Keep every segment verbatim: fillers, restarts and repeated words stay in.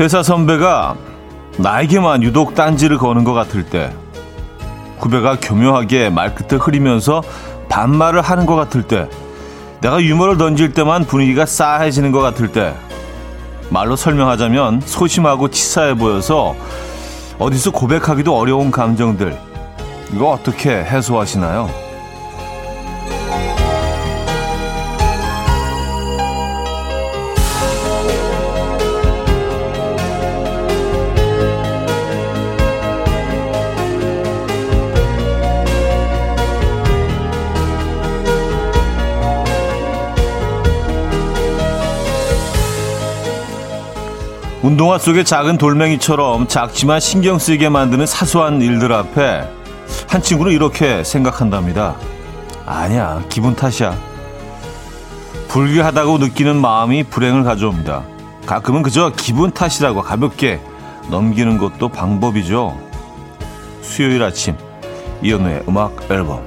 회사 선배가 나에게만 유독 딴지를 거는 것 같을 때, 후배가 교묘하게 말끝을 흐리면서 반말을 하는 것 같을 때, 내가 유머를 던질 때만 분위기가 싸해지는 것 같을 때, 말로 설명하자면 소심하고 치사해 보여서 어디서 고백하기도 어려운 감정들, 이거 어떻게 해소하시나요? 운동화 속의 작은 돌멩이처럼 작지만 신경 쓰이게 만드는 사소한 일들 앞에 한 친구는 이렇게 생각한답니다. 아니야, 기분 탓이야. 불쾌하다고 느끼는 마음이 불행을 가져옵니다. 가끔은 그저 기분 탓이라고 가볍게 넘기는 것도 방법이죠. 수요일 아침, 이현우의 음악 앨범.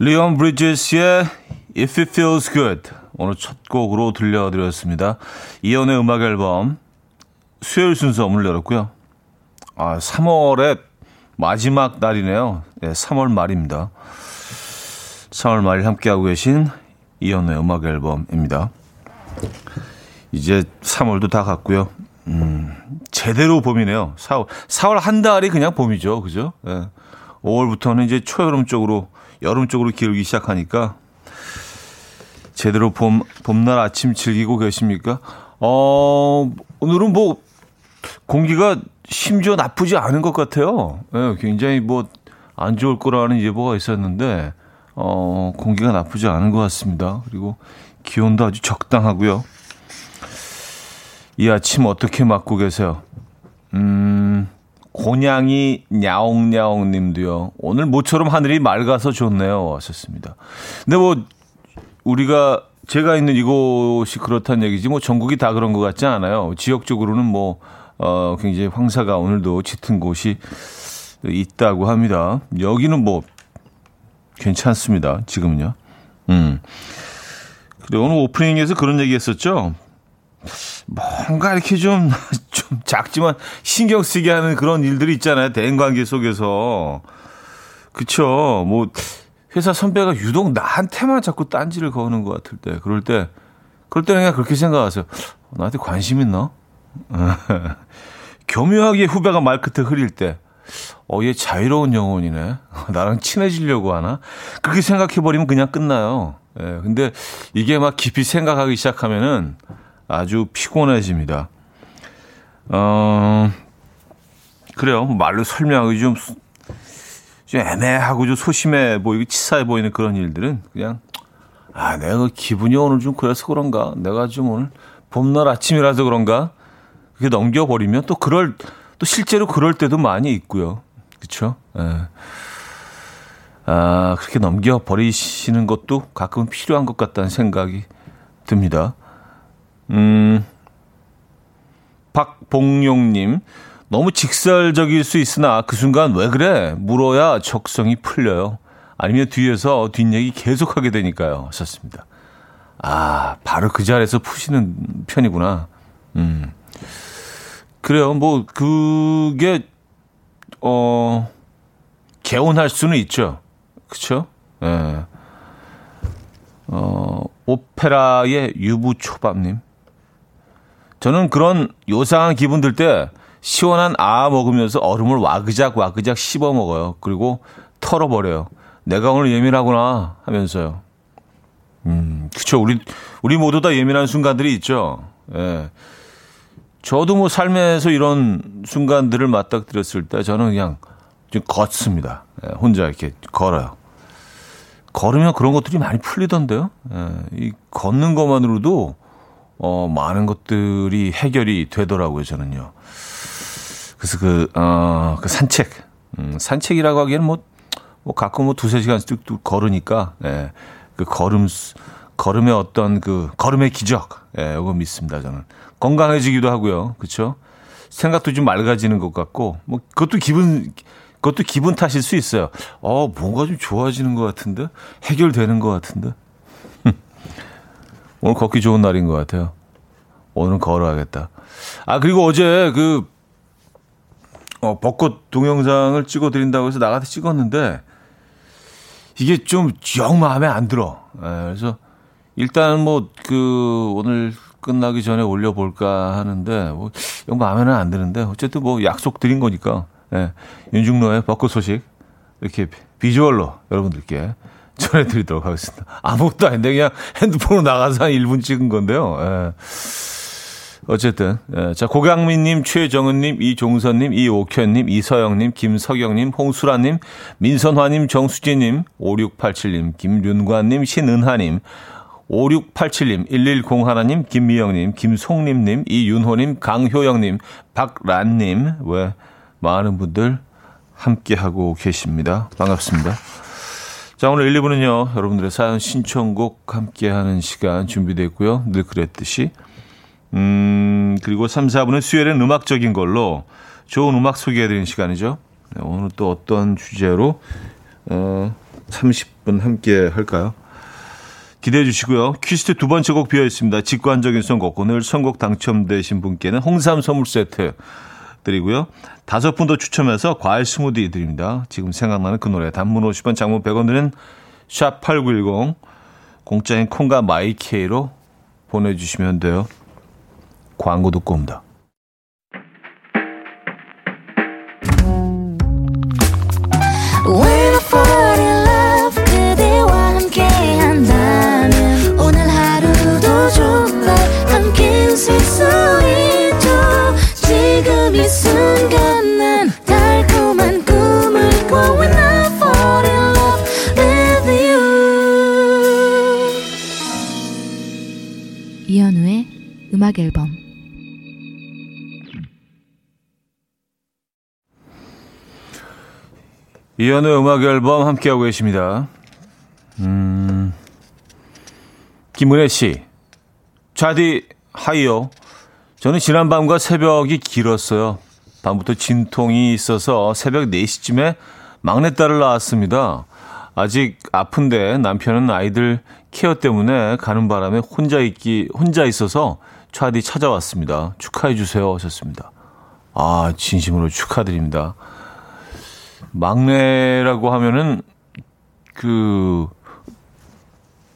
리온 브리지스의 If It Feels Good, 오늘 첫 곡으로 들려드렸습니다. 이현우의 음악 앨범 수요일 순서 문을 열었고요. 아, 삼월의 마지막 날이네요. 네, 삼월 말입니다. 삼월 말 함께하고 계신 이현우의 음악 앨범입니다. 이제 삼월도 다 갔고요. 음, 제대로 봄이네요. 사월, 사월 한 달이 그냥 봄이죠, 그죠? 네. 오월부터는 이제 초여름 쪽으로, 여름 쪽으로 기울기 시작하니까. 제대로 봄, 봄날 아침 즐기고 계십니까? 어, 오늘은 뭐, 공기가 심지어 나쁘지 않은 것 같아요. 네, 굉장히 뭐, 안 좋을 거라는 예보가 있었는데, 어, 공기가 나쁘지 않은 것 같습니다. 그리고 기온도 아주 적당하고요. 이 아침 어떻게 맞고 계세요? 음, 곤양이 냐옹냐옹 님도요. 오늘 모처럼 하늘이 맑아서 좋네요. 하셨습니다. 근데 뭐, 우리가 제가 있는 이곳이 그렇다는 얘기지 뭐 전국이 다 그런 것 같지 않아요. 지역적으로는 뭐 어, 굉장히 황사가 오늘도 짙은 곳이 있다고 합니다. 여기는 뭐 괜찮습니다. 지금은요. 음. 그리고 오늘 오프닝에서 그런 얘기했었죠. 뭔가 이렇게 좀, 좀 작지만 신경 쓰게 하는 그런 일들이 있잖아요. 대인 관계 속에서 그렇죠. 뭐. 회사 선배가 유독 나한테만 자꾸 딴지를 거는 것 같을 때, 그럴 때, 그럴 때는 그냥 그렇게 생각하세요. 나한테 관심 있나? 교묘하게 후배가 말끝에 흐릴 때, 어, 얘 자유로운 영혼이네. 나랑 친해지려고 하나? 그렇게 생각해버리면 그냥 끝나요. 예, 근데 이게 막 깊이 생각하기 시작하면은 아주 피곤해집니다. 어, 그래요. 말로 설명하기 좀, 좀 애매하고 좀 소심해 보이고 치사해 보이는 그런 일들은 그냥 아, 내가 기분이 오늘 좀 그래서 그런가, 내가 좀 오늘 봄날 아침이라서 그런가, 그렇게 넘겨버리면 또 그럴 또 실제로 그럴 때도 많이 있고요, 그렇죠? 아, 그렇게 넘겨버리시는 것도 가끔 필요한 것 같다는 생각이 듭니다. 음, 박봉용님. 너무 직설적일 수 있으나 그 순간 왜 그래? 물어야 적성이 풀려요. 아니면 뒤에서 뒷얘기 계속하게 되니까요. 하셨습니다. 아, 바로 그 자리에서 푸시는 편이구나. 음, 그래요. 뭐 그게 어 개운할 수는 있죠. 그렇죠? 예. 어, 오페라의 유부초밥님. 저는 그런 요상한 기분 들 때 시원한 아 먹으면서 얼음을 와그작 와그작 씹어 먹어요. 그리고 털어버려요. 내가 오늘 예민하구나 하면서요. 음, 그쵸. 우리, 우리 모두 다 예민한 순간들이 있죠. 예. 저도 뭐 삶에서 이런 순간들을 맞닥뜨렸을 때 저는 그냥 좀 걷습니다. 예, 혼자 이렇게 걸어요. 걸으면 그런 것들이 많이 풀리던데요. 예, 이 걷는 것만으로도 어, 많은 것들이 해결이 되더라고요, 저는요. 그래서 그, 어, 그 산책. 음, 산책이라고 하기에는 뭐, 뭐, 가끔 뭐 두세 시간씩 또 걸으니까, 예. 그 걸음, 걸음의 어떤 그, 걸음의 기적. 예, 요거 믿습니다, 저는. 건강해지기도 하고요. 그쵸? 생각도 좀 맑아지는 것 같고, 뭐, 그것도 기분, 그것도 기분 탓일 수 있어요. 어, 뭔가 좀 좋아지는 것 같은데? 해결되는 것 같은데? 오늘 걷기 좋은 날인 것 같아요. 오늘은 걸어야겠다. 아, 그리고 어제 그 어, 벚꽃 동영상을 찍어드린다고 해서 나가서 찍었는데 이게 좀 영 마음에 안 들어. 에, 그래서 일단 뭐 그 오늘 끝나기 전에 올려볼까 하는데 뭐 영 마음에는 안 드는데 어쨌든 뭐 약속 드린 거니까 예, 윤중로의 벚꽃 소식 이렇게 비주얼로 여러분들께 전해드리도록 하겠습니다. 아무것도 아닌데 그냥 핸드폰으로 나가서 한 일 분 찍은 건데요. 예. 어쨌든 예, 자 고강민님, 최정은님, 이종선님, 이옥현님, 이서영님, 김석영님, 홍수라님, 민선화님, 정수진님, 오육팔칠님, 김윤관님, 신은하님, 오육팔칠님, 일일공일님, 김미영님, 김송림님, 이윤호님, 강효영님, 박란님 왜 많은 분들 함께하고 계십니다. 반갑습니다. 자, 오늘 일, 이 부는요. 여러분들의 사연 신청곡 함께하는 시간 준비되어 있고요. 늘 그랬듯이. 음, 그리고 삼, 사 부는 수요일엔 음악적인 걸로 좋은 음악 소개해드리는 시간이죠. 네, 오늘 또 어떤 주제로 어, 삼십 분 함께 할까요? 기대해 주시고요. 퀴즈 두 번째 곡 비어있습니다. 직관적인 선곡. 오늘 선곡 당첨되신 분께는 홍삼 선물 세트 드리고요. 다섯 분 더 추첨해서 과일 스무디 드립니다. 지금 생각나는 그 노래. 단문 오십 원, 장문 백 원 드는 샵 팔구일공 공짜인 콩과 마이케이로 보내주시면 돼요. 광고 듣고 옵니다. 이현우의 음악 앨범. 이현우의 음악 앨범 함께하고 계십니다. 음, 김은혜 씨, 좌디 하이요. 저는 지난 밤과 새벽이 길었어요. 밤부터 진통이 있어서 새벽 네 시쯤에 막내딸을 낳았습니다. 아직 아픈데 남편은 아이들 케어 때문에 가는 바람에 혼자 있기, 혼자 있어서 차디 찾아왔습니다. 축하해 주세요 하셨습니다. 아, 진심으로 축하드립니다. 막내라고 하면은 그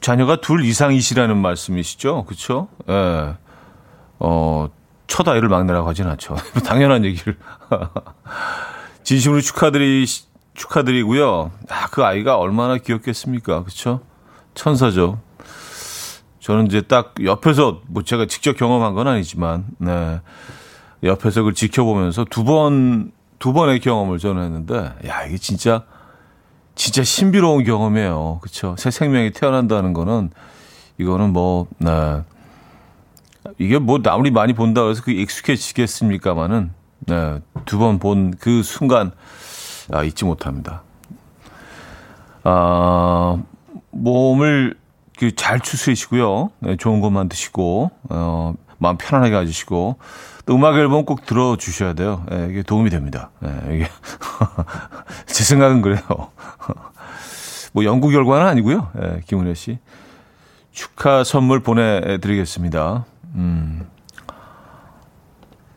자녀가 둘 이상이시라는 말씀이시죠? 그렇죠? 예. 네. 어, 첫 아이를 막내라고 하진 않죠. 당연한 얘기를. 진심으로 축하드리, 축하드리고요. 아, 그 아이가 얼마나 귀엽겠습니까? 그쵸? 천사죠. 저는 이제 딱 옆에서, 뭐 제가 직접 경험한 건 아니지만, 네. 옆에서 그걸 지켜보면서 두 번, 두 번의 경험을 저는 했는데, 야, 이게 진짜, 진짜 신비로운 경험이에요. 그쵸? 새 생명이 태어난다는 거는, 이거는 뭐, 네. 이게 뭐 아무리 많이 본다고 해서 그 익숙해지겠습니까만은 네, 두 번 본 그 순간 아, 잊지 못합니다. 아, 몸을 그 잘 추스리시고요. 네, 좋은 것만 드시고 어, 마음 편안하게 가지시고 또 음악 앨범 꼭 들어주셔야 돼요. 네, 이게 도움이 됩니다. 네, 이게 제 생각은 그래요. 뭐 연구 결과는 아니고요. 네, 김은혜 씨 축하 선물 보내드리겠습니다. 음.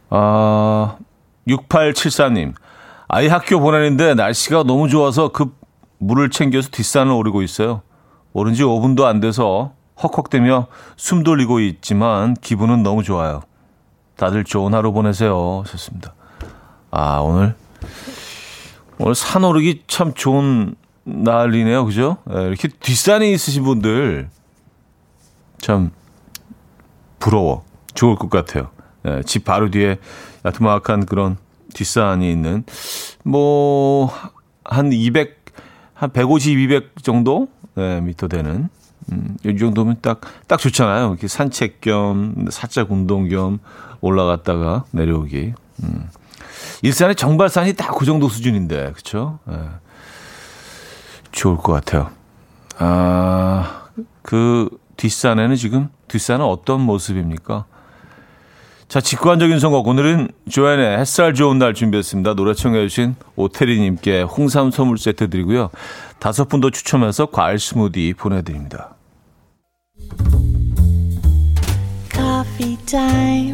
아, 육팔칠사님. 아이 학교 보내는데 날씨가 너무 좋아서 급 물을 챙겨서 뒷산을 오르고 있어요. 오른 지 오 분도 안 돼서 헉헉대며 숨 돌리고 있지만 기분은 너무 좋아요. 다들 좋은 하루 보내세요. 좋습니다. 아, 오늘, 오늘 산 오르기 참 좋은 날이네요. 그죠? 이렇게 뒷산에 있으신 분들 참, 부러워. 좋을 것 같아요. 예, 집 바로 뒤에 야트막한 그런 뒷산이 있는, 뭐, 한 이백, 한 백오십, 이백 정도? 예, 미터 되는. 음, 이 정도면 딱, 딱 좋잖아요. 이렇게 산책 겸, 살짝 운동 겸 올라갔다가 내려오기. 음. 일산의 정발산이 딱 그 정도 수준인데, 그쵸? 예. 좋을 것 같아요. 아, 그, 뒷산에는 지금 뒷산은 어떤 모습입니까? 자, 직관적인 선곡. 오늘은 조앤의 햇살 좋은 날 준비했습니다. 노래 청해 주신 오태리님께 홍삼 선물 세트 드리고요. 다섯 분 더 추첨해서 과일 스무디 보내드립니다. coffee time.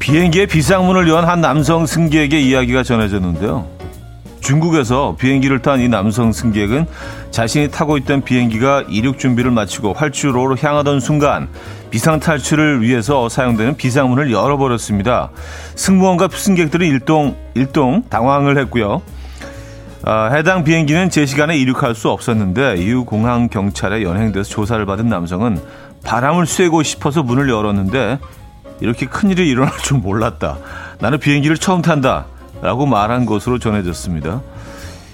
비행기에 비상문을 연 한 남성 승객의 이야기가 전해졌는데요. 중국에서 비행기를 탄 이 남성 승객은 자신이 타고 있던 비행기가 이륙 준비를 마치고 활주로로 향하던 순간 비상탈출을 위해서 사용되는 비상문을 열어버렸습니다. 승무원과 승객들은 일동, 일동 당황을 했고요. 아, 해당 비행기는 제 시간에 이륙할 수 없었는데 이후 공항 경찰에 연행돼서 조사를 받은 남성은 바람을 쐬고 싶어서 문을 열었는데 이렇게 큰일이 일어날 줄 몰랐다. 나는 비행기를 처음 탄다. 라고 말한 것으로 전해졌습니다.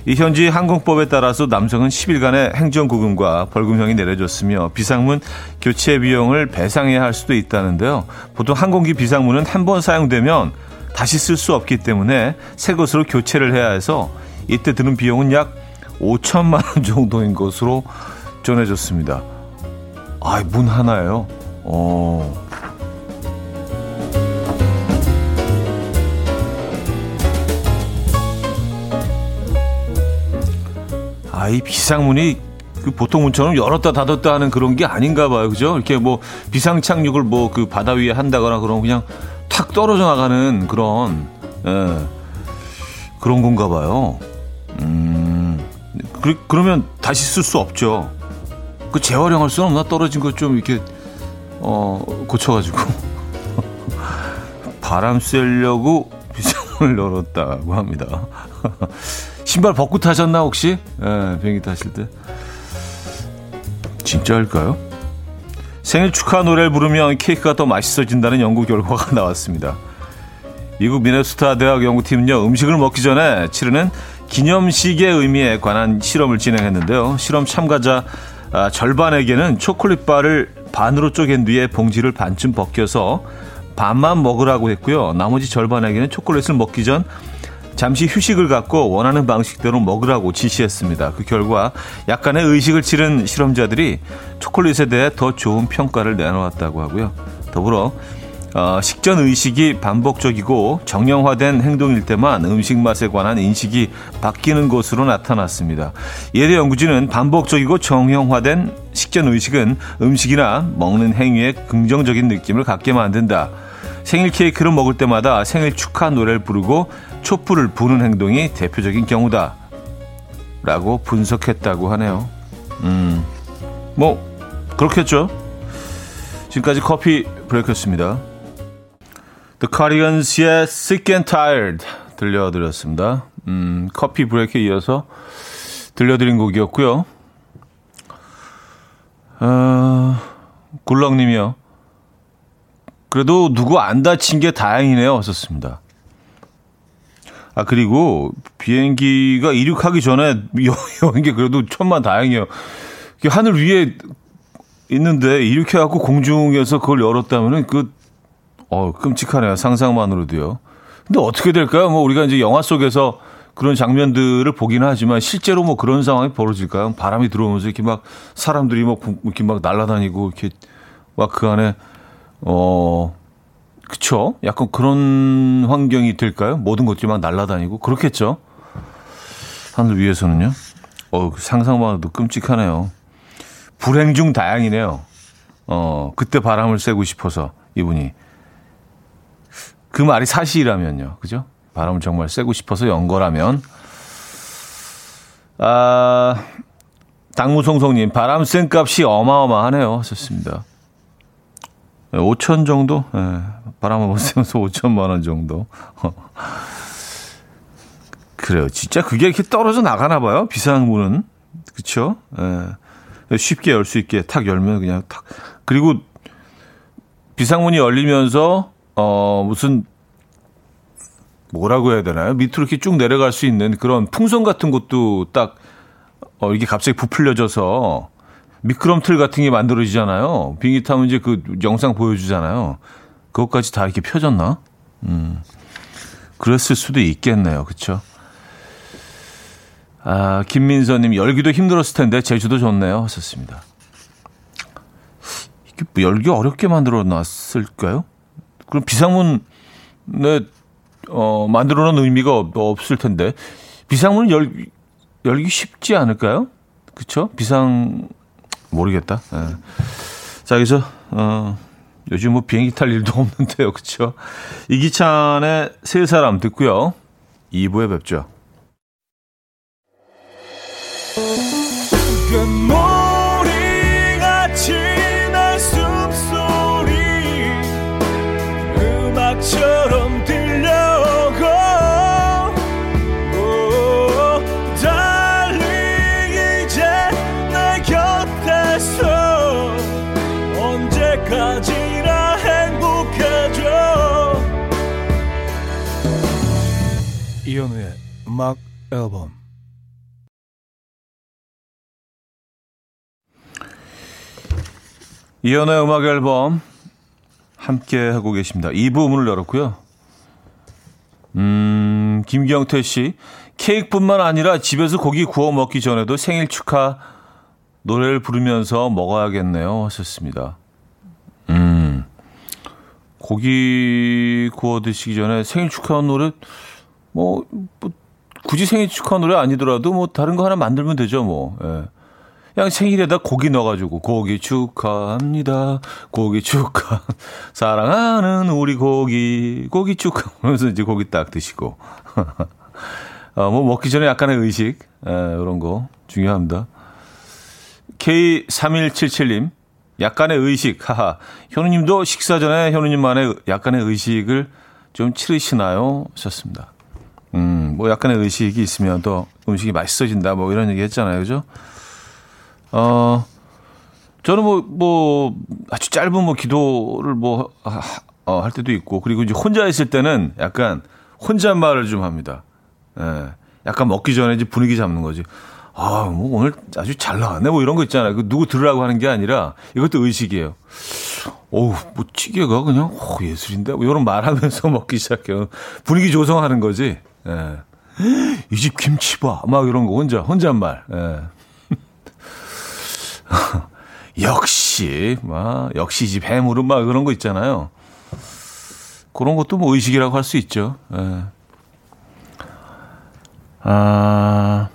이 현지 항공법에 따라서 남성은 십 일간의 행정구금과 벌금형이 내려졌으며 비상문 교체 비용을 배상해야 할 수도 있다는데요. 보통 항공기 비상문은 한 번 사용되면 다시 쓸 수 없기 때문에 새 것으로 교체를 해야 해서 이때 드는 비용은 약 오천만 원 정도인 것으로 전해졌습니다. 아, 문 하나예요. 어... 아, 이 비상문이 그 보통 문처럼 열었다 닫았다 하는 그런 게 아닌가 봐요. 그죠? 이렇게 뭐 비상착륙을 뭐 그 바다 위에 한다거나 그런 그냥 탁 떨어져 나가는 그런, 예, 그런 건가 봐요. 음, 그, 그러면 다시 쓸 수 없죠. 그 재활용할 수는 없나? 떨어진 거 좀 이렇게, 어, 고쳐가지고. 바람 쐬려고 비상문을 열었다고 합니다. 신발 벗고 타셨나 혹시? 예, 비행기 타실 때. 진짜일까요? 생일 축하 노래를 부르면 케이크가 더 맛있어진다는 연구 결과가 나왔습니다. 미국 미네소타 대학 연구팀은요, 음식을 먹기 전에 치르는 기념식의 의미에 관한 실험을 진행했는데요. 실험 참가자 아, 절반에게는 초콜릿바를 반으로 쪼갠 뒤에 봉지를 반쯤 벗겨서 반만 먹으라고 했고요. 나머지 절반에게는 초콜릿을 먹기 전 잠시 휴식을 갖고 원하는 방식대로 먹으라고 지시했습니다. 그 결과 약간의 의식을 치른 실험자들이 초콜릿에 대해 더 좋은 평가를 내놓았다고 하고요. 더불어 어, 식전 의식이 반복적이고 정형화된 행동일 때만 음식 맛에 관한 인식이 바뀌는 것으로 나타났습니다. 예대 연구진은 반복적이고 정형화된 식전 의식은 음식이나 먹는 행위에 긍정적인 느낌을 갖게 만든다. 생일 케이크를 먹을 때마다 생일 축하 노래를 부르고 촛불을 부는 행동이 대표적인 경우다 라고 분석했다고 하네요. 음, 뭐 그렇겠죠. 지금까지 커피 브레이크였습니다. The Cardigans의 Sick and Tired 들려드렸습니다. 음, 커피 브레이크에 이어서 들려드린 곡이었고요. 어, 굴렁님이요. 그래도 누구 안 다친 게 다행이네요. 썼습니다. 아, 그리고 비행기가 이륙하기 전에 여는 게 그래도 천만 다행이에요. 하늘 위에 있는데 이륙해갖고 공중에서 그걸 열었다면은 그, 어, 끔찍하네요. 상상만으로도요. 근데 어떻게 될까요? 뭐 우리가 이제 영화 속에서 그런 장면들을 보긴 하지만 실제로 뭐 그런 상황이 벌어질까요? 바람이 들어오면서 이렇게 막 사람들이 막 이렇게 막 날아다니고 이렇게 막 그 안에 어, 그쵸? 약간 그런 환경이 될까요? 모든 것들이 막 날아다니고. 그렇겠죠? 하늘 위에서는요? 어, 상상만 해도 끔찍하네요. 불행 중 다행이네요. 어, 그때 바람을 쐬고 싶어서, 이분이. 그 말이 사실이라면요. 그죠? 바람을 정말 쐬고 싶어서 연 거라면. 아, 당무송송님, 바람 쐴 값이 어마어마하네요. 하셨습니다. 오천 정도? 네, 바람 한번 쐬면서 오천만 원 정도. 그래요. 진짜 그게 이렇게 떨어져 나가나 봐요. 비상문은. 그쵸? 네. 쉽게 열 수 있게 탁 열면 그냥 탁. 그리고 비상문이 열리면서, 어, 무슨, 뭐라고 해야 되나요? 밑으로 이렇게 쭉 내려갈 수 있는 그런 풍선 같은 것도 딱, 어, 이렇게 갑자기 부풀려져서 미끄럼틀 같은 게 만들어지잖아요. 비행기 타면 이제 그 영상 보여주잖아요. 그것까지 다 이렇게 펴졌나? 음, 그랬을 수도 있겠네요. 그렇죠? 아, 김민서님, 열기도 힘들었을 텐데 제주도 좋네요 하셨습니다. 이게 뭐 열기 어렵게 만들어놨을까요? 그럼 비상문에 어, 만들어놓은 의미가 없을 텐데 비상문은 열, 열기 쉽지 않을까요? 그렇죠? 비상 모르겠다. 네. 자, 여기서 어, 요즘 뭐 비행기 탈 일도 없는데요. 그렇죠? 이기찬의 세 사람 듣고요. 이 부에 뵙죠. 머리같이 날 숨소리 음악처럼 들려오고 달리 이제 내 곁에서 언제까지나 행복해져. 이현우의 음악 앨범. 이현우의 음악 앨범 함께 하고 계십니다. 이 부 문을 열었고요. 음, 김경태 씨, 케이크뿐만 아니라 집에서 고기 구워 먹기 전에도 생일 축하 노래를 부르면서 먹어야겠네요 하셨습니다. 음, 고기 구워 드시기 전에 생일 축하 노래, 뭐, 뭐 굳이 생일 축하 노래 아니더라도 뭐 다른 거 하나 만들면 되죠, 뭐. 예. 그냥 생일에다 고기 넣어가지고 고기 축하합니다. 고기 축하. 사랑하는 우리 고기. 고기 축하. 그러면서 이제 고기 딱 드시고. 어, 뭐 먹기 전에 약간의 의식. 에, 이런 거 중요합니다. 케이 삼일칠칠님. 약간의 의식. 하하. 현우님도 식사 전에 현우님만의 약간의 의식을 좀 치르시나요? 하셨습니다. 음, 뭐 약간의 의식이 있으면 또 음식이 맛있어진다. 뭐 이런 얘기 했잖아요. 그죠? 어, 저는 뭐, 뭐, 아주 짧은 뭐, 기도를 뭐, 하, 어, 할 때도 있고, 그리고 이제 혼자 있을 때는 약간 혼잣말을 좀 합니다. 예. 약간 먹기 전에 이제 분위기 잡는 거지. 아, 뭐, 오늘 아주 잘 나왔네. 뭐 이런 거 있잖아요. 그 누구 들으라고 하는 게 아니라 이것도 의식이에요. 어우, 뭐, 찌개가 그냥, 오, 예술인데? 뭐 이런 말 하면서 먹기 시작해요. 분위기 조성하는 거지. 예. 이 집 김치 봐. 막 이런 거 혼자, 혼잣말. 예. 역시 막 역시 집 해물은 막 그런 거 있잖아요. 그런 것도 뭐 의식이라고 할 수 있죠. 예. 아,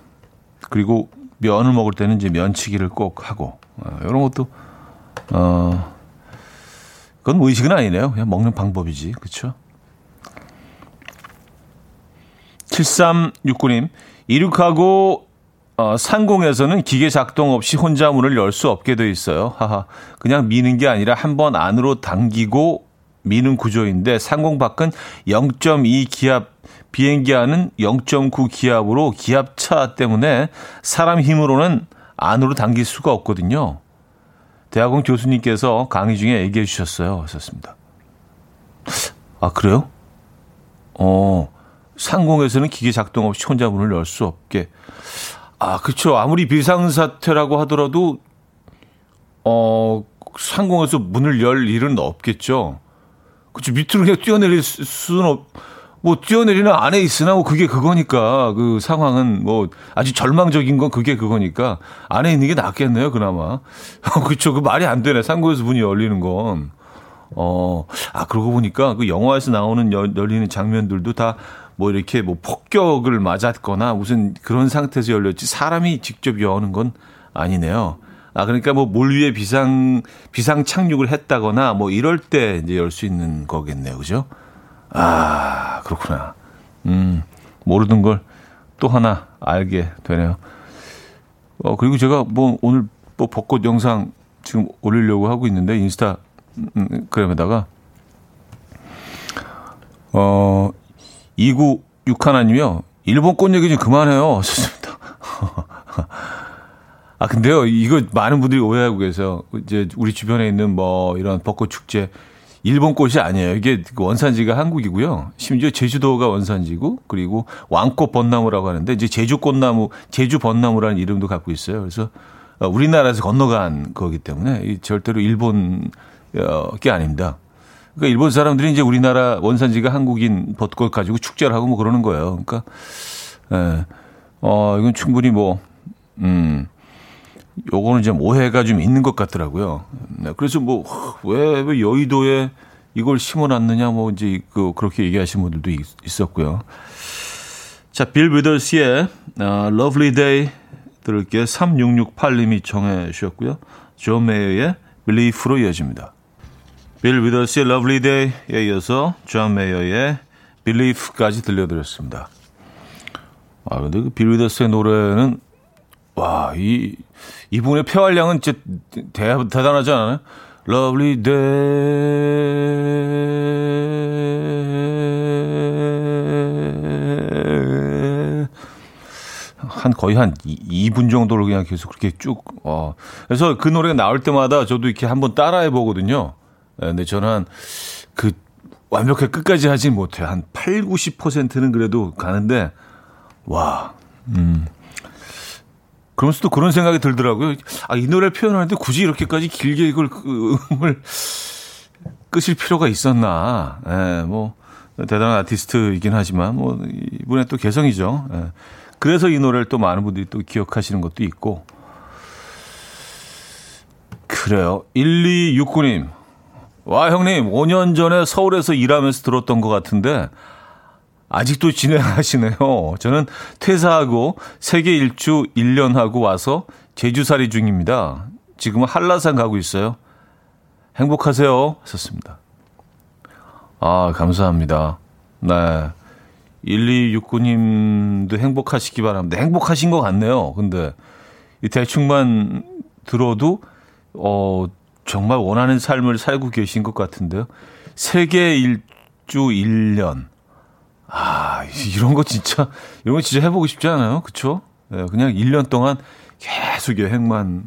그리고 면을 먹을 때는 이제 면치기를 꼭 하고 아, 이런 것도 어 그건 뭐 의식은 아니네요. 그냥 먹는 방법이지, 그렇죠? 칠삼육구님 이륙하고. 어, 상공에서는 기계 작동 없이 혼자 문을 열 수 없게 돼 있어요. 하하. 그냥 미는 게 아니라 한 번 안으로 당기고 미는 구조인데 상공 밖은 영점이 기압, 비행기 안은 영점구 기압으로 기압차 때문에 사람 힘으로는 안으로 당길 수가 없거든요. 대학원 교수님께서 강의 중에 얘기해 주셨어요. 하셨습니다. 아, 그래요? 어, 상공에서는 기계 작동 없이 혼자 문을 열 수 없게. 아, 그렇죠. 아무리 비상사태라고 하더라도 어, 상공에서 문을 열 일은 없겠죠. 그렇죠. 밑으로 그냥 뛰어내릴 수는 없, 뭐 뛰어내리는 안에 있으나 뭐 그게 그거니까 그 상황은 뭐 아주 절망적인 건 그게 그거니까 안에 있는 게 낫겠네요, 그나마. 그렇죠. 그 말이 안 되네. 상공에서 문이 열리는 건. 어, 아, 그러고 보니까 그 영화에서 나오는 열, 열리는 장면들도 다 뭐 이렇게 뭐 폭격을 맞았거나 무슨 그런 상태에서 열렸지 사람이 직접 여는 건 아니네요. 아, 그러니까 뭐 몰 위에 비상 비상 착륙을 했다거나 뭐 이럴 때 이제 열 수 있는 거겠네요, 그죠? 아, 그렇구나. 음, 모르던 걸 또 하나 알게 되네요. 어, 그리고 제가 뭐 오늘 뭐 벚꽃 영상 지금 올리려고 하고 있는데 인스타 그램에다가 어. 이구육하나님이요. 일본 꽃 얘기 좀 그만해요. 좋습니다. 아, 근데요. 이거 많은 분들이 오해하고 계세요. 이제 우리 주변에 있는 뭐 이런 벚꽃 축제. 일본 꽃이 아니에요. 이게 원산지가 한국이고요. 심지어 제주도가 원산지고 그리고 왕꽃 벚나무라고 하는데 이제 제주 꽃나무, 제주 벚나무라는 이름도 갖고 있어요. 그래서 우리나라에서 건너간 거기 때문에 절대로 일본 게 아닙니다. 그러니까 일본 사람들이 이제 우리나라 원산지가 한국인 벚꽃 가지고 축제를 하고 뭐 그러는 거예요. 그러니까 예, 어 이건 충분히 뭐 음. 요거는 좀 오해가 좀 있는 것 같더라고요. 그래서 뭐 왜 왜 여의도에 이걸 심어놨느냐 뭐 이제 그 그렇게 얘기하시는 분들도 있, 있었고요. 자, 빌 위더스의 어, Lovely Day 들을게 삼육육팔 님이 청해 주셨고요. 존 메이어의 Believe로 이어집니다. 빌 위더스의 Lovely Day에 이어서 존 메이어의 Believe까지 들려드렸습니다. 아 근데 그 빌 위더스의 노래는 와, 이, 이분의 폐활량은 진짜 대, 대단하지 않아요? Lovely day. 한, 거의 한 이 분 정도를 그냥 계속 그렇게 쭉, 어. 그래서 그 노래가 나올 때마다 저도 이렇게 한번 따라해 보거든요. 근데 저는 한 그, 완벽하게 끝까지 하진 못해요. 한 팔, 구십 퍼센트는 그래도 가는데, 와, 음. 그러면서 또 그런 생각이 들더라고요. 아, 이 노래를 표현하는데 굳이 이렇게까지 길게 이걸, 그, 음을 끄실 필요가 있었나. 예, 뭐, 대단한 아티스트이긴 하지만, 뭐, 이분의 또 개성이죠. 예. 그래서 이 노래를 또 많은 분들이 또 기억하시는 것도 있고. 그래요. 일이육구 님. 와, 형님, 오 년 전에 서울에서 일하면서 들었던 것 같은데, 아직도 진행하시네요. 저는 퇴사하고 세계 일주 일 년 하고 와서 제주살이 중입니다. 지금은 한라산 가고 있어요. 행복하세요. 썼습니다. 아, 감사합니다. 네. 일이육구 님도 행복하시기 바랍니다. 행복하신 것 같네요. 근데 이 대충만 들어도 어, 정말 원하는 삶을 살고 계신 것 같은데요. 세계 일주 일 년. 아, 이런 거 진짜, 이런 거 진짜 해보고 싶지 않아요? 그쵸? 예, 그냥 일 년 동안 계속 여행만,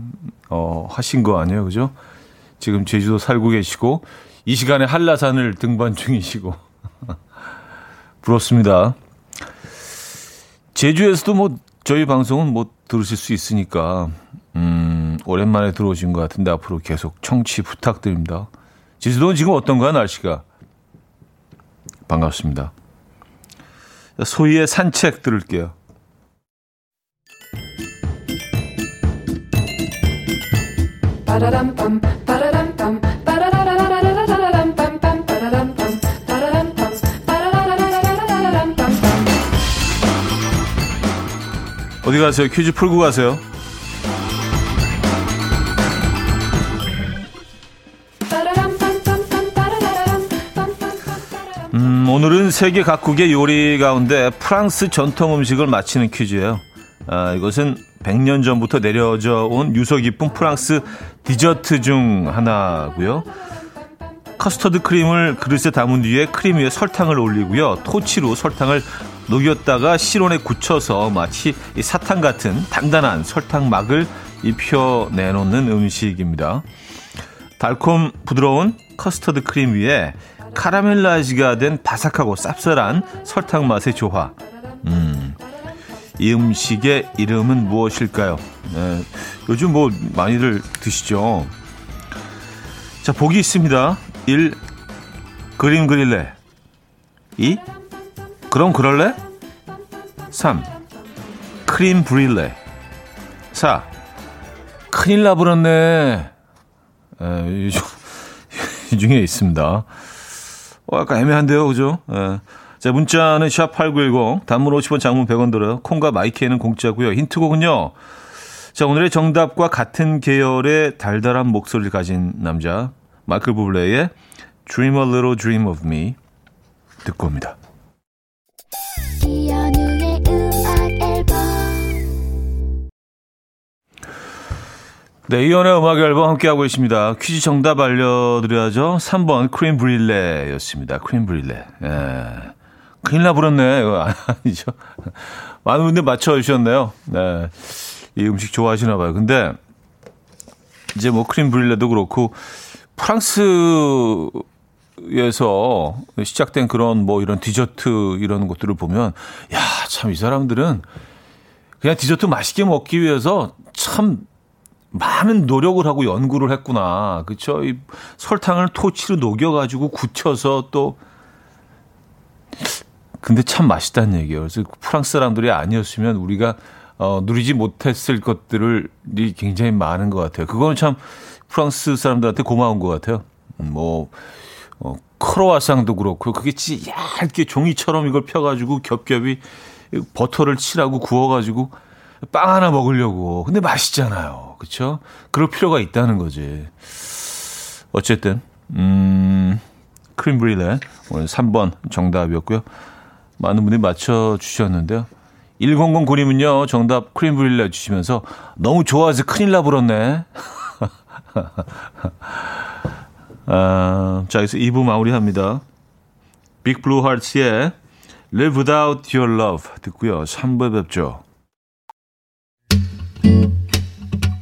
어, 하신 거 아니에요? 그죠? 지금 제주도 살고 계시고, 이 시간에 한라산을 등반 중이시고. 부럽습니다. 제주에서도 뭐, 저희 방송은 뭐, 들으실 수 있으니까, 음, 오랜만에 들어오신 것 같은데, 앞으로 계속 청취 부탁드립니다. 제주도는 지금 어떤가요, 날씨가? 반갑습니다. 소희의 산책 들을게요. 어디 가세요? 퀴즈 풀고 가세요. 오늘은 세계 각국의 요리 가운데 프랑스 전통 음식을 맞히는 퀴즈예요. 아, 이것은 백 년 전부터 내려져 온 유서 깊은 프랑스 디저트 중 하나고요. 커스터드 크림을 그릇에 담은 뒤에 크림 위에 설탕을 올리고요. 토치로 설탕을 녹였다가 실온에 굳혀서 마치 이 사탕 같은 단단한 설탕막을 입혀 내놓는 음식입니다. 달콤 부드러운 커스터드 크림 위에 카라멜라이즈가 된 바삭하고 쌉쌀한 설탕 맛의 조화. 음, 이 음식의 이름은 무엇일까요? 네, 요즘 뭐 많이들 드시죠. 자, 보기 있습니다. 일. 그림 그릴래. 이. 그럼 그럴래? 삼. 크림 브릴레. 사. 큰일 나버렸네. 네, 이, 중, 이 중에 있습니다. 어, 약간 애매한데요, 그죠? 예. 자, 문자는 샵팔구일공, 단문 오십 원, 장문 백 원 들어요. 콩과 마이키에는 공짜고요. 힌트곡은요. 자, 오늘의 정답과 같은 계열의 달달한 목소리를 가진 남자 마이클 부블레의 Dream a Little Dream of Me 듣고 옵니다. 이현우의 음악 앨범. 네, 이현우의 음악 앨범 함께하고 있습니다. 퀴즈 정답 알려드려야죠. 삼 번 크림 브릴레였습니다. 크림 브릴레. 예. 큰일 나버렸네. 이거 아니죠. 많은 분들 맞춰주셨네요. 네. 이 음식 좋아하시나 봐요. 근데 이제 뭐 크림 브릴레도 그렇고 프랑스에서 시작된 그런 뭐 이런 디저트 이런 것들을 보면 야, 참 이 사람들은 그냥 디저트 맛있게 먹기 위해서 참 많은 노력을 하고 연구를 했구나. 그렇죠? 이 설탕을 토치로 녹여가지고 굳혀서 또 근데 참 맛있다는 얘기예요. 그래서 프랑스 사람들이 아니었으면 우리가 어, 누리지 못했을 것들이 굉장히 많은 것 같아요. 그건 참 프랑스 사람들한테 고마운 것 같아요. 뭐 어, 크로아상도 그렇고 그게 진짜 얇게 종이처럼 이걸 펴가지고 겹겹이 버터를 칠하고 구워가지고 빵 하나 먹으려고. 근데 맛있잖아요. 그렇죠? 그럴 필요가 있다는 거지. 어쨌든 음, 크림브릴레 오늘 삼 번 정답이었고요. 많은 분들이 맞춰주셨는데요. 천구님은요. 정답 크림브릴레 주시면서 너무 좋아서 큰일 나 불었네. 아, 자, 여기서 이 부 마무리합니다. 빅블루 하츠의 Live Without Your Love 듣고요. 삼 부에 뵙죠.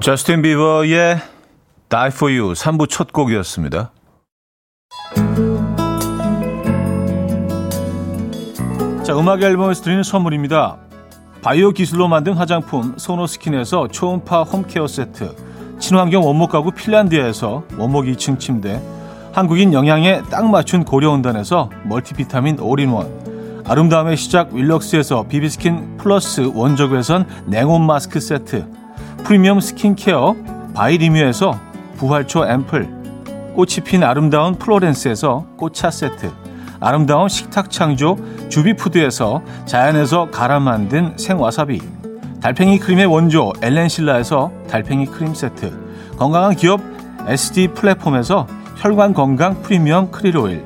저스틴 비버의 Die For You 삼 부 첫 곡이었습니다. 자, 음악 앨범에서 드리는 선물입니다. 바이오 기술로 만든 화장품 소노스킨에서 초음파 홈케어 세트, 친환경 원목 가구 핀란드에서 원목 이 층 침대, 한국인 영양에 딱 맞춘 고려온단에서 멀티비타민 올인원, 아름다움의 시작 윌럭스에서 비비스킨 플러스 원적외선 냉온 마스크 세트, 프리미엄 스킨케어 바이리뮤에서 부활초 앰플, 꽃이 핀 아름다운 플로렌스에서 꽃차 세트, 아름다운 식탁 창조 주비푸드에서 자연에서 갈아 만든 생와사비, 달팽이 크림의 원조 엘렌실라에서 달팽이 크림 세트, 건강한 기업 에스디 플랫폼에서 혈관 건강 프리미엄 크릴 오일,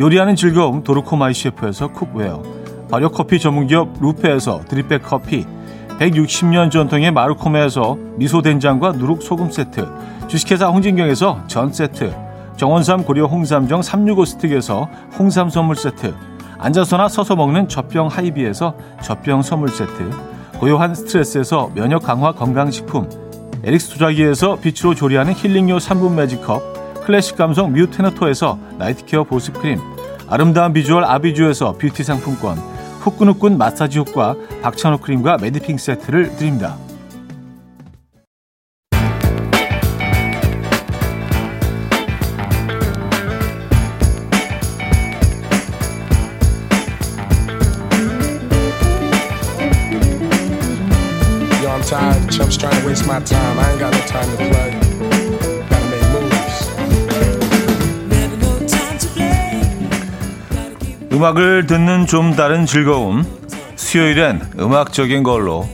요리하는 즐거움 도르코마이 셰프에서 쿡웨어, 발효 커피 전문기업 루페에서 드립백 커피, 백육십 년 전통의 마르코메에서 미소된장과 누룩소금 세트, 주식회사 홍진경에서 전세트, 정원삼 고려 홍삼정 삼백육십오 스틱에서 홍삼 선물세트, 앉아서나 서서 먹는 젖병 하이비에서 젖병 선물세트, 고요한 스트레스에서 면역 강화 건강식품, 에릭스 도자기에서 빛으로 조리하는 힐링요 삼 분 매직컵, 클래식 감성 뮤테너토에서 나이트케어 보습크림, 아름다운 비주얼 아비주에서 뷰티 상품권, 후끈후끈 마사지 효과 박찬호 크림과 메디핑 세트를 드립니다. Chumps trying to waste my time. I ain't got no time to play. Gotta make moves. Never no time to play. 음악을 듣는 좀 다른 즐거움. 수요일엔 음악적인 걸로.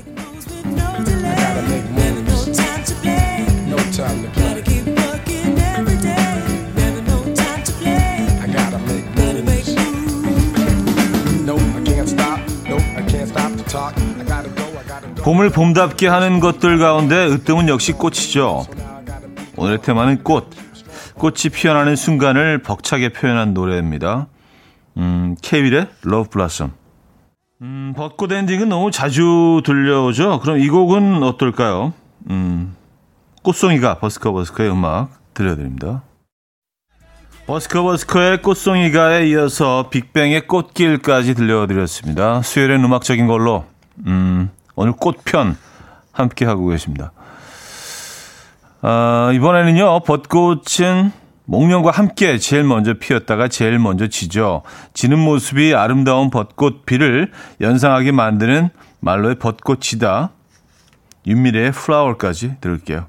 봄을 봄답게 하는 것들 가운데 으뜸은 역시 꽃이죠. 오늘의 테마는 꽃. 꽃이 피어나는 순간을 벅차게 표현한 노래입니다. 음, 케이윌의 Love Blossom. 음, 벚꽃 엔딩은 너무 자주 들려오죠. 그럼 이 곡은 어떨까요? 음, 꽃송이가 버스커버스커의 음악 들려드립니다. 버스커버스커의 꽃송이가에 이어서 빅뱅의 꽃길까지 들려드렸습니다. 수요일엔 음악적인 걸로. 음, 오늘 꽃편 함께하고 계십니다. 아, 이번에는요. 벚꽃은 목련과 함께 제일 먼저 피었다가 제일 먼저 지죠. 지는 모습이 아름다운 벚꽃비를 연상하게 만드는 말로의 벚꽃이다. 윤미래의 플라워까지 들을게요.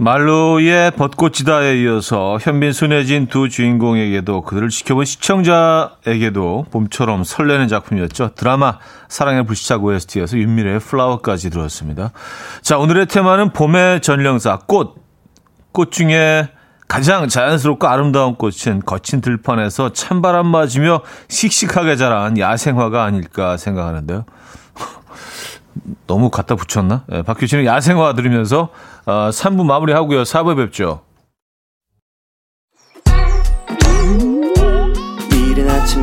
말로의 벚꽃이다에 이어서 현빈, 손예진 두 주인공에게도 그들을 지켜본 시청자에게도 봄처럼 설레는 작품이었죠. 드라마 사랑의 불시착 오에스티에서 윤미래의 플라워까지 들었습니다. 자, 오늘의 테마는 봄의 전령사 꽃. 꽃 중에 가장 자연스럽고 아름다운 꽃은 거친 들판에서 찬바람 맞으며 씩씩하게 자란 야생화가 아닐까 생각하는데요. 너무 갖다 붙였나? 네, 박규진의 야생화 들으면서 어, 삼 부 마무리하고요. 사 부에 뵙죠. 이른 아침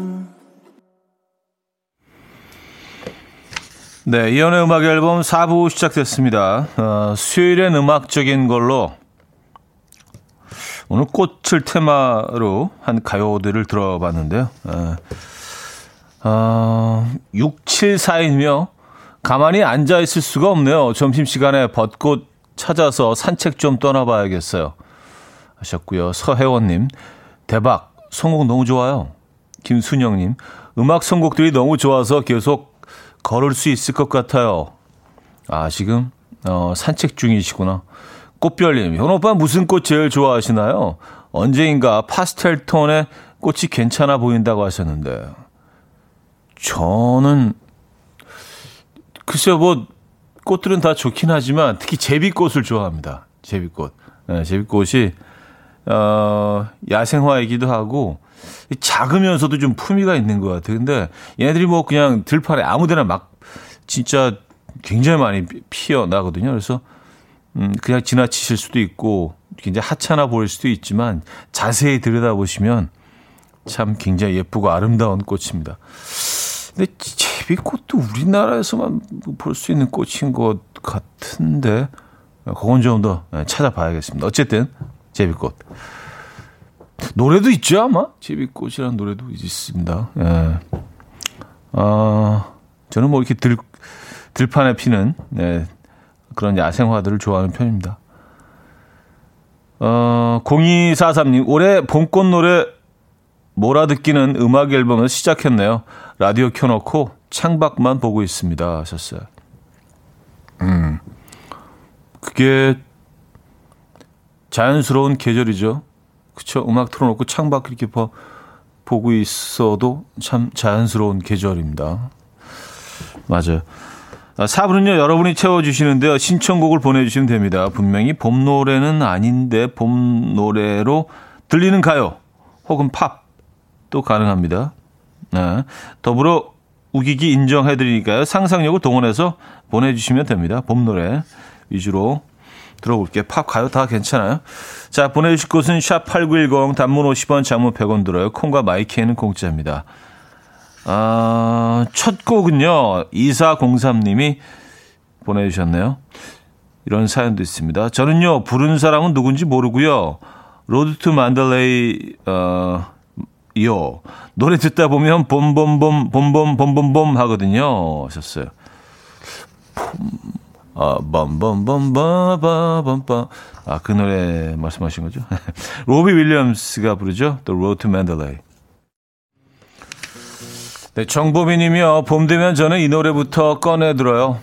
네, 이현우의 음악 앨범 사 부 시작됐습니다. 어, 수요일엔 음악적인 걸로 오늘 꽃을 테마로 한 가요들을 들어봤는데요. 어, 어, 육칠사이며 가만히 앉아있을 수가 없네요. 점심시간에 벚꽃 찾아서 산책 좀 떠나봐야겠어요 하셨고요. 서혜원님 대박 선곡 너무 좋아요. 김순영님 음악 선곡들이 너무 좋아서 계속 걸을 수 있을 것 같아요. 아, 지금 어, 산책 중이시구나. 꽃별님, 현 오빠 무슨 꽃 제일 좋아하시나요? 언제인가 파스텔 톤의 꽃이 괜찮아 보인다고 하셨는데, 저는 글쎄요, 뭐 꽃들은 다 좋긴 하지만 특히 제비꽃을 좋아합니다. 제비꽃, 네, 제비꽃이 어, 야생화이기도 하고. 작으면서도 좀 품위가 있는 것 같아요. 근데 얘네들이 뭐 그냥 들판에 아무데나 막 진짜 굉장히 많이 피어나거든요. 그래서 음 그냥 지나치실 수도 있고 굉장히 하찮아 보일 수도 있지만 자세히 들여다보시면 참 굉장히 예쁘고 아름다운 꽃입니다. 근데 제비꽃도 우리나라에서만 볼 수 있는 꽃인 것 같은데 그건 좀 더 찾아봐야겠습니다. 어쨌든 제비꽃. 노래도 있죠 아마? 제비꽃이라는 노래도 있습니다. 예. 어, 저는 뭐 이렇게 들, 들판에 피는 예, 그런 야생화들을 좋아하는 편입니다. 어, 공이사삼님 올해 봄꽃 노래 몰아듣기는 음악 앨범을 시작했네요. 라디오 켜놓고 창밖만 보고 있습니다 하셨어요. 음, 그게 자연스러운 계절이죠. 그쵸? 음악 틀어놓고 창밖 이렇게 봐, 보고 있어도 참 자연스러운 계절입니다. 맞아요. 사 부는요, 여러분이 채워주시는데요. 신청곡을 보내주시면 됩니다. 분명히 봄 노래는 아닌데 봄 노래로 들리는 가요 혹은 팝도 가능합니다. 네. 더불어 우기기 인정해드리니까요. 상상력을 동원해서 보내주시면 됩니다. 봄 노래 위주로. 들어볼게요. 팝, 가요 다 괜찮아요. 자, 보내주실 곳은 샵 팔구일공, 단문 오십 원, 장문 백 원 들어요. 콩과 마이키에는 공짜입니다. 아, 첫 곡은요. 이사공삼님이 보내주셨네요. 이런 사연도 있습니다. 저는요. 부른 사람은 누군지 모르고요. 로드 투 만달레이 어, 요. 노래 듣다 보면 봄봄봄, 봄봄봄봄봄 하거든요. 하셨어요. 봄. 아, 빰빰빰빰빰빰. 아, 그 노래 말씀하신 거죠? 로비 윌리엄스가 부르죠. The Road to Mandalay. 네, 정보미 님이요. 봄 되면 저는 이 노래부터 꺼내 들어요.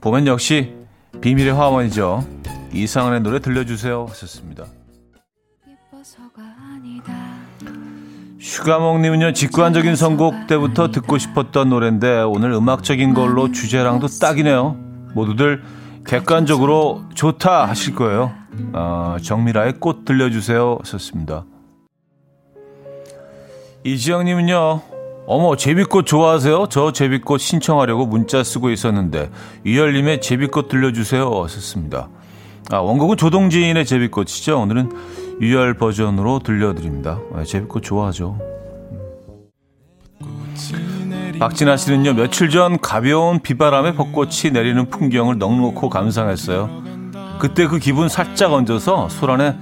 봄엔 역시 비밀의 화원이죠. 이상한의 노래 들려주세요. 하셨습니다. 슈가몽 님은요. 직관적인 선곡 때부터 듣고 싶었던 노래인데 오늘 음악적인 걸로 주제랑도 딱이네요. 모두들 객관적으로 좋다 하실 거예요. 아, 정미라의 꽃 들려주세요 썼습니다. 이지영님은요. 어머 제비꽃 좋아하세요? 저 제비꽃 신청하려고 문자 쓰고 있었는데 유열님의 제비꽃 들려주세요 썼습니다. 아, 원곡은 조동진의 제비꽃이죠. 오늘은 유열 버전으로 들려드립니다. 아, 제비꽃 좋아하죠. 박진아 씨는요. 며칠 전 가벼운 비바람에 벚꽃이 내리는 풍경을 넋놓고 감상했어요. 그때 그 기분 살짝 얹어서 소란에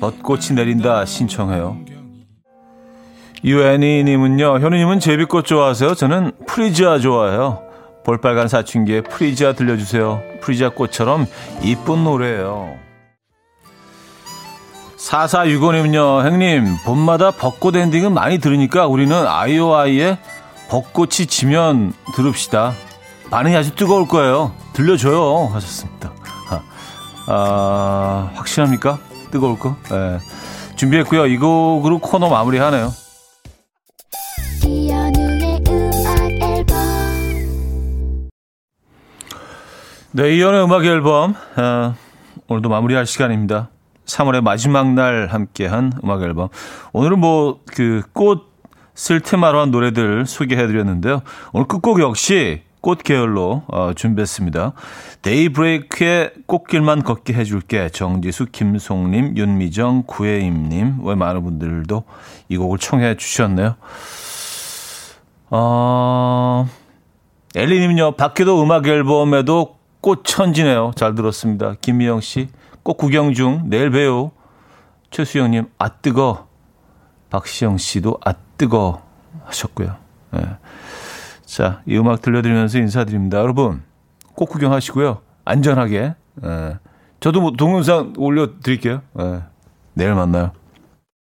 벚꽃이 내린다 신청해요. 유애니님은요. 현우님은 제비꽃 좋아하세요? 저는 프리지아 좋아해요. 볼빨간 사춘기에 프리지아 들려주세요. 프리지아 꽃처럼 이쁜 노래예요. 사사육오님은요. 형님 봄마다 벚꽃 엔딩은 많이 들으니까 우리는 아이오아이의 벚꽃이 지면 들읍시다. 반응이 아주 뜨거울 거예요. 들려줘요. 하셨습니다. 아, 확실합니까? 뜨거울 거. 네. 준비했고요. 이 곡으로 코너 마무리하네요. 네, 이현우의 음악 앨범. 아, 오늘도 마무리할 시간입니다. 삼월의 마지막 날 함께한 음악 앨범. 오늘은 뭐 그 꽃을 테마로 한 노래들 소개해드렸는데요. 오늘 끝곡 역시 꽃 계열로 어, 준비했습니다. 데이브레이크의 꽃길만 걷게 해줄게. 정지수, 김송님, 윤미정, 구혜임님. 왜 많은 분들도 이 곡을 청해 주셨네요. 어, 엘리님은요. 밖에도 음악 앨범에도 꽃 천지네요. 잘 들었습니다. 김미영 씨. 꽃 구경 중. 내일 봬요. 최수영님. 아 뜨거. 박시영 씨도 아 뜨거 하셨고요. 네. 자, 이 음악 들려드리면서 인사드립니다. 여러분, 꼭 구경하시고요. 안전하게. 예. 저도 뭐 동영상 올려드릴게요. 예. 내일 만나요.